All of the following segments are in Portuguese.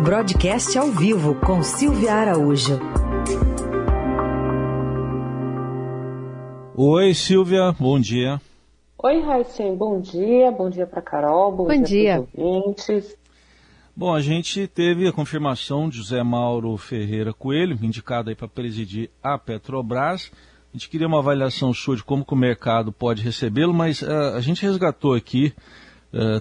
Broadcast ao vivo com Silvia Araújo. Oi, Silvia, bom dia. Oi, Raízen, bom dia para Carol, bom dia para os ouvintes. Bom, a gente teve a confirmação de José Mauro Ferreira Coelho, indicado aí para presidir a Petrobras. A gente queria uma avaliação sua de como que o mercado pode recebê-lo, mas a gente resgatou aqui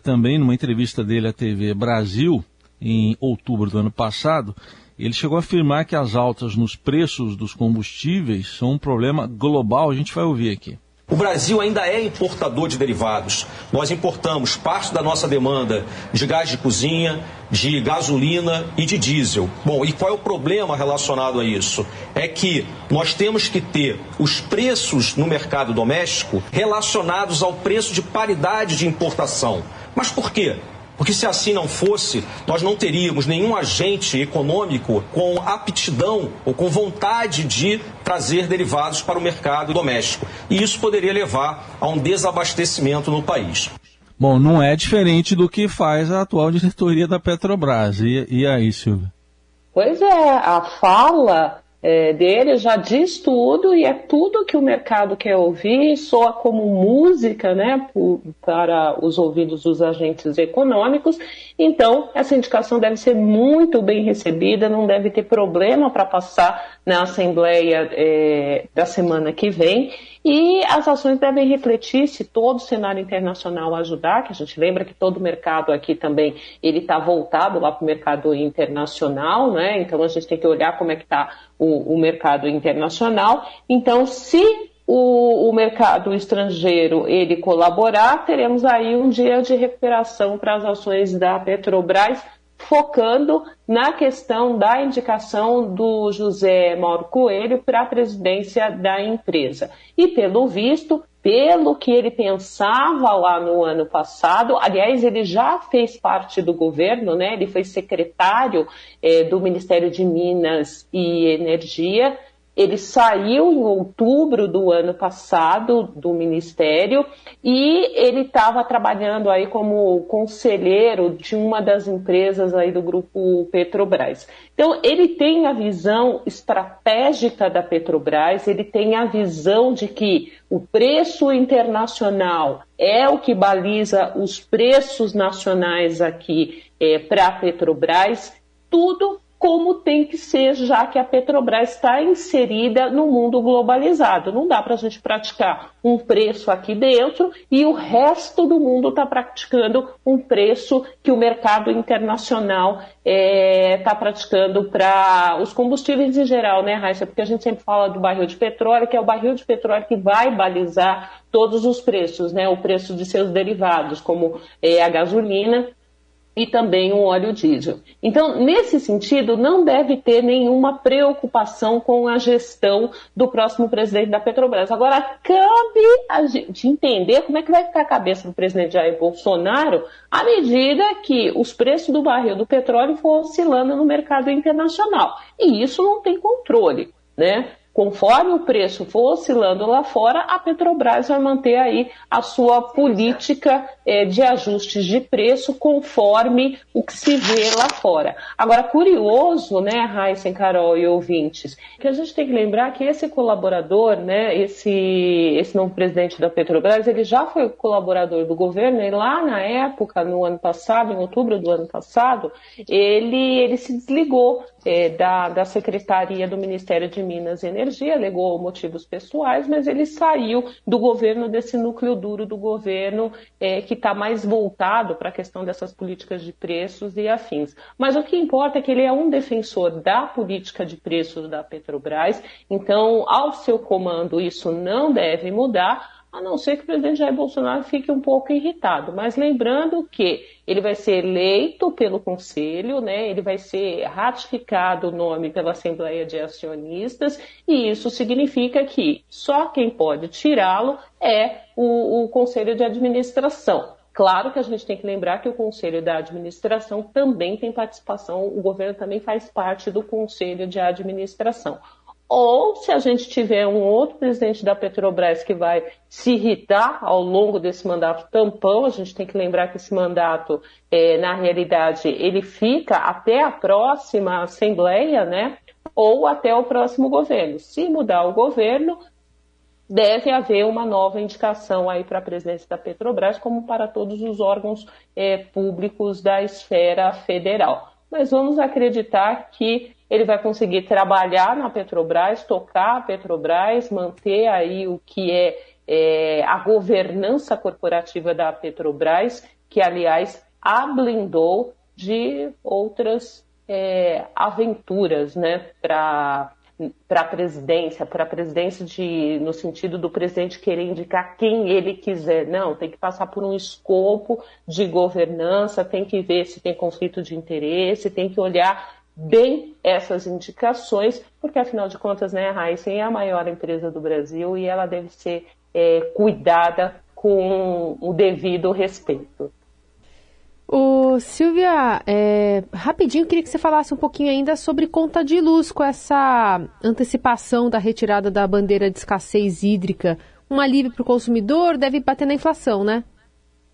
também numa entrevista dele à TV Brasil, em outubro do ano passado, ele chegou a afirmar que as altas nos preços dos combustíveis são um problema global. A gente vai ouvir aqui. O Brasil ainda é importador de derivados. Nós importamos parte da nossa demanda de gás de cozinha, de gasolina e de diesel. Bom, e qual é o problema relacionado a isso? É que nós temos que ter os preços no mercado doméstico relacionados ao preço de paridade de importação. Mas por quê? Porque se assim não fosse, nós não teríamos nenhum agente econômico com aptidão ou com vontade de trazer derivados para o mercado doméstico. E isso poderia levar a um desabastecimento no país. Bom, não é diferente do que faz a atual diretoria da Petrobras. E aí, Silvia? Pois é, a fala dele já diz tudo e é tudo que o mercado quer ouvir, soa como música, né, para os ouvidos dos agentes econômicos. Então, essa indicação deve ser muito bem recebida, não deve ter problema para passar na Assembleia da semana que vem. E as ações devem refletir, se todo o cenário internacional ajudar, que a gente lembra que todo o mercado aqui também está voltado lá para o mercado internacional, né? Então a gente tem que olhar como é que está o mercado internacional. Então, se o mercado estrangeiro ele colaborar, teremos aí um dia de recuperação para as ações da Petrobras, focando na questão da indicação do José Mauro Coelho para a presidência da empresa. E pelo visto, pelo que ele pensava lá no ano passado, aliás, ele já fez parte do governo, né? Ele foi secretário do Ministério de Minas e Energia. Ele saiu em outubro do ano passado do Ministério e ele estava trabalhando aí como conselheiro de uma das empresas aí do grupo Petrobras. Então, ele tem a visão estratégica da Petrobras, ele tem a visão de que o preço internacional é o que baliza os preços nacionais aqui para a Petrobras, tudo como tem que ser, já que a Petrobras está inserida no mundo globalizado. Não dá para a gente praticar um preço aqui dentro e o resto do mundo está praticando um preço que o mercado internacional está praticando para os combustíveis em geral, né, Raíssa? Porque a gente sempre fala do barril de petróleo, que é o barril de petróleo que vai balizar todos os preços, né? O preço de seus derivados, como a gasolina e também um óleo diesel. Então, nesse sentido, não deve ter nenhuma preocupação com a gestão do próximo presidente da Petrobras. Agora, cabe a gente entender como é que vai ficar a cabeça do presidente Jair Bolsonaro à medida que os preços do barril do petróleo for oscilando no mercado internacional. E isso não tem controle, né? Conforme o preço for oscilando lá fora, a Petrobras vai manter aí a sua política de ajustes de preço conforme o que se vê lá fora. Agora, curioso, né, Raízen, Carol e ouvintes, que a gente tem que lembrar que esse colaborador, né, esse novo presidente da Petrobras, ele já foi colaborador do governo e lá na época, no ano passado, em outubro do ano passado, ele se desligou da Secretaria do Ministério de Minas e Energia, alegou motivos pessoais, mas ele saiu do governo, desse núcleo duro do governo, que está mais voltado para a questão dessas políticas de preços e afins. Mas o que importa é que ele é um defensor da política de preços da Petrobras, então, ao seu comando, isso não deve mudar, a não ser que o presidente Jair Bolsonaro fique um pouco irritado. Mas lembrando que ele vai ser eleito pelo Conselho, né? Ele vai ser ratificado o nome pela Assembleia de Acionistas, e isso significa que só quem pode tirá-lo é o Conselho de Administração. Claro que a gente tem que lembrar que o Conselho da Administração também tem participação, o governo também faz parte do Conselho de Administração. ou se a gente tiver um outro presidente da Petrobras que vai se irritar ao longo desse mandato tampão. A gente tem que lembrar que esse mandato, na realidade, ele fica até a próxima Assembleia, né? Ou até o próximo governo. Se mudar o governo, deve haver uma nova indicação aí para a presidência da Petrobras, como para todos os órgãos públicos da esfera federal. Mas vamos acreditar que ele vai conseguir trabalhar na Petrobras, tocar a Petrobras, manter aí o que é a governança corporativa da Petrobras, que, aliás, a blindou de outras aventuras, né, para a presidência no sentido do presidente querer indicar quem ele quiser. Não, tem que passar por um escopo de governança, tem que ver se tem conflito de interesse, tem que olhar bem essas indicações, porque, afinal de contas, né, a Raízen é a maior empresa do Brasil e ela deve ser cuidada com o devido respeito. Ô, Silvia, rapidinho, queria que você falasse um pouquinho ainda sobre conta de luz, com essa antecipação da retirada da bandeira de escassez hídrica. Um alívio para o consumidor, deve bater na inflação, né?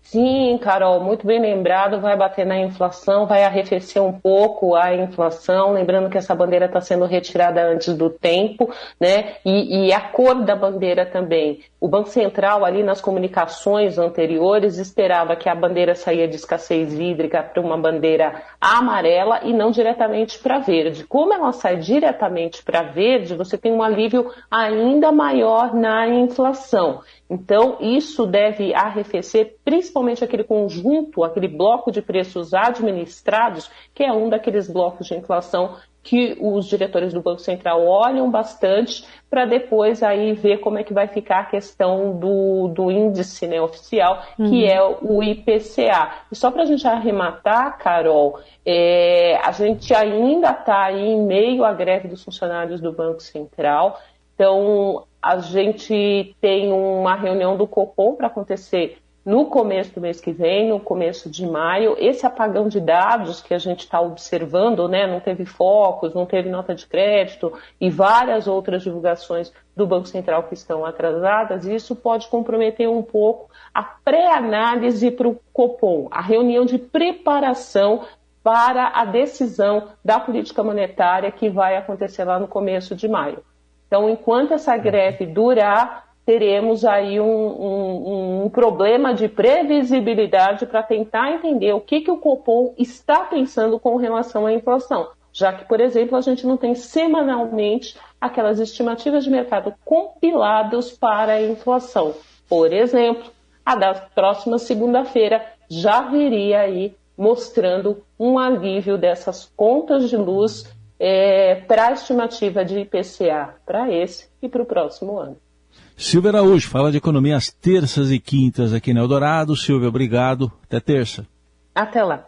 Sim, Carol, muito bem lembrado, vai bater na inflação, vai arrefecer um pouco a inflação, lembrando que essa bandeira está sendo retirada antes do tempo, né? E a cor da bandeira também. O Banco Central, ali nas comunicações anteriores, esperava que a bandeira saia de escassez hídrica para uma bandeira amarela e não diretamente para verde. Como ela sai diretamente para verde, você tem um alívio ainda maior na inflação. Então, isso deve arrefecer principalmente aquele conjunto, aquele bloco de preços administrados, que é um daqueles blocos de inflação que os diretores do Banco Central olham bastante para depois aí ver como é que vai ficar a questão do índice, né, oficial, que é o IPCA. E só para a gente arrematar, Carol, a gente ainda está aí em meio à greve dos funcionários do Banco Central. Então, a gente tem uma reunião do Copom para acontecer no começo do mês que vem, no começo de maio. Esse apagão de dados que a gente está observando, né? Não teve focos, não teve nota de crédito e várias outras divulgações do Banco Central que estão atrasadas, e isso pode comprometer um pouco a pré-análise para o Copom, a reunião de preparação para a decisão da política monetária que vai acontecer lá no começo de maio. Então, enquanto essa greve durar, teremos aí um problema de previsibilidade para tentar entender o que o Copom está pensando com relação à inflação, já que, por exemplo, a gente não tem semanalmente aquelas estimativas de mercado compiladas para a inflação. Por exemplo, a da próxima segunda-feira já viria aí mostrando um alívio dessas contas de luz para a estimativa de IPCA para esse e para o próximo ano. Silvia Araújo fala de economia às terças e quintas aqui no Eldorado. Silvia, obrigado. Até terça. Até lá.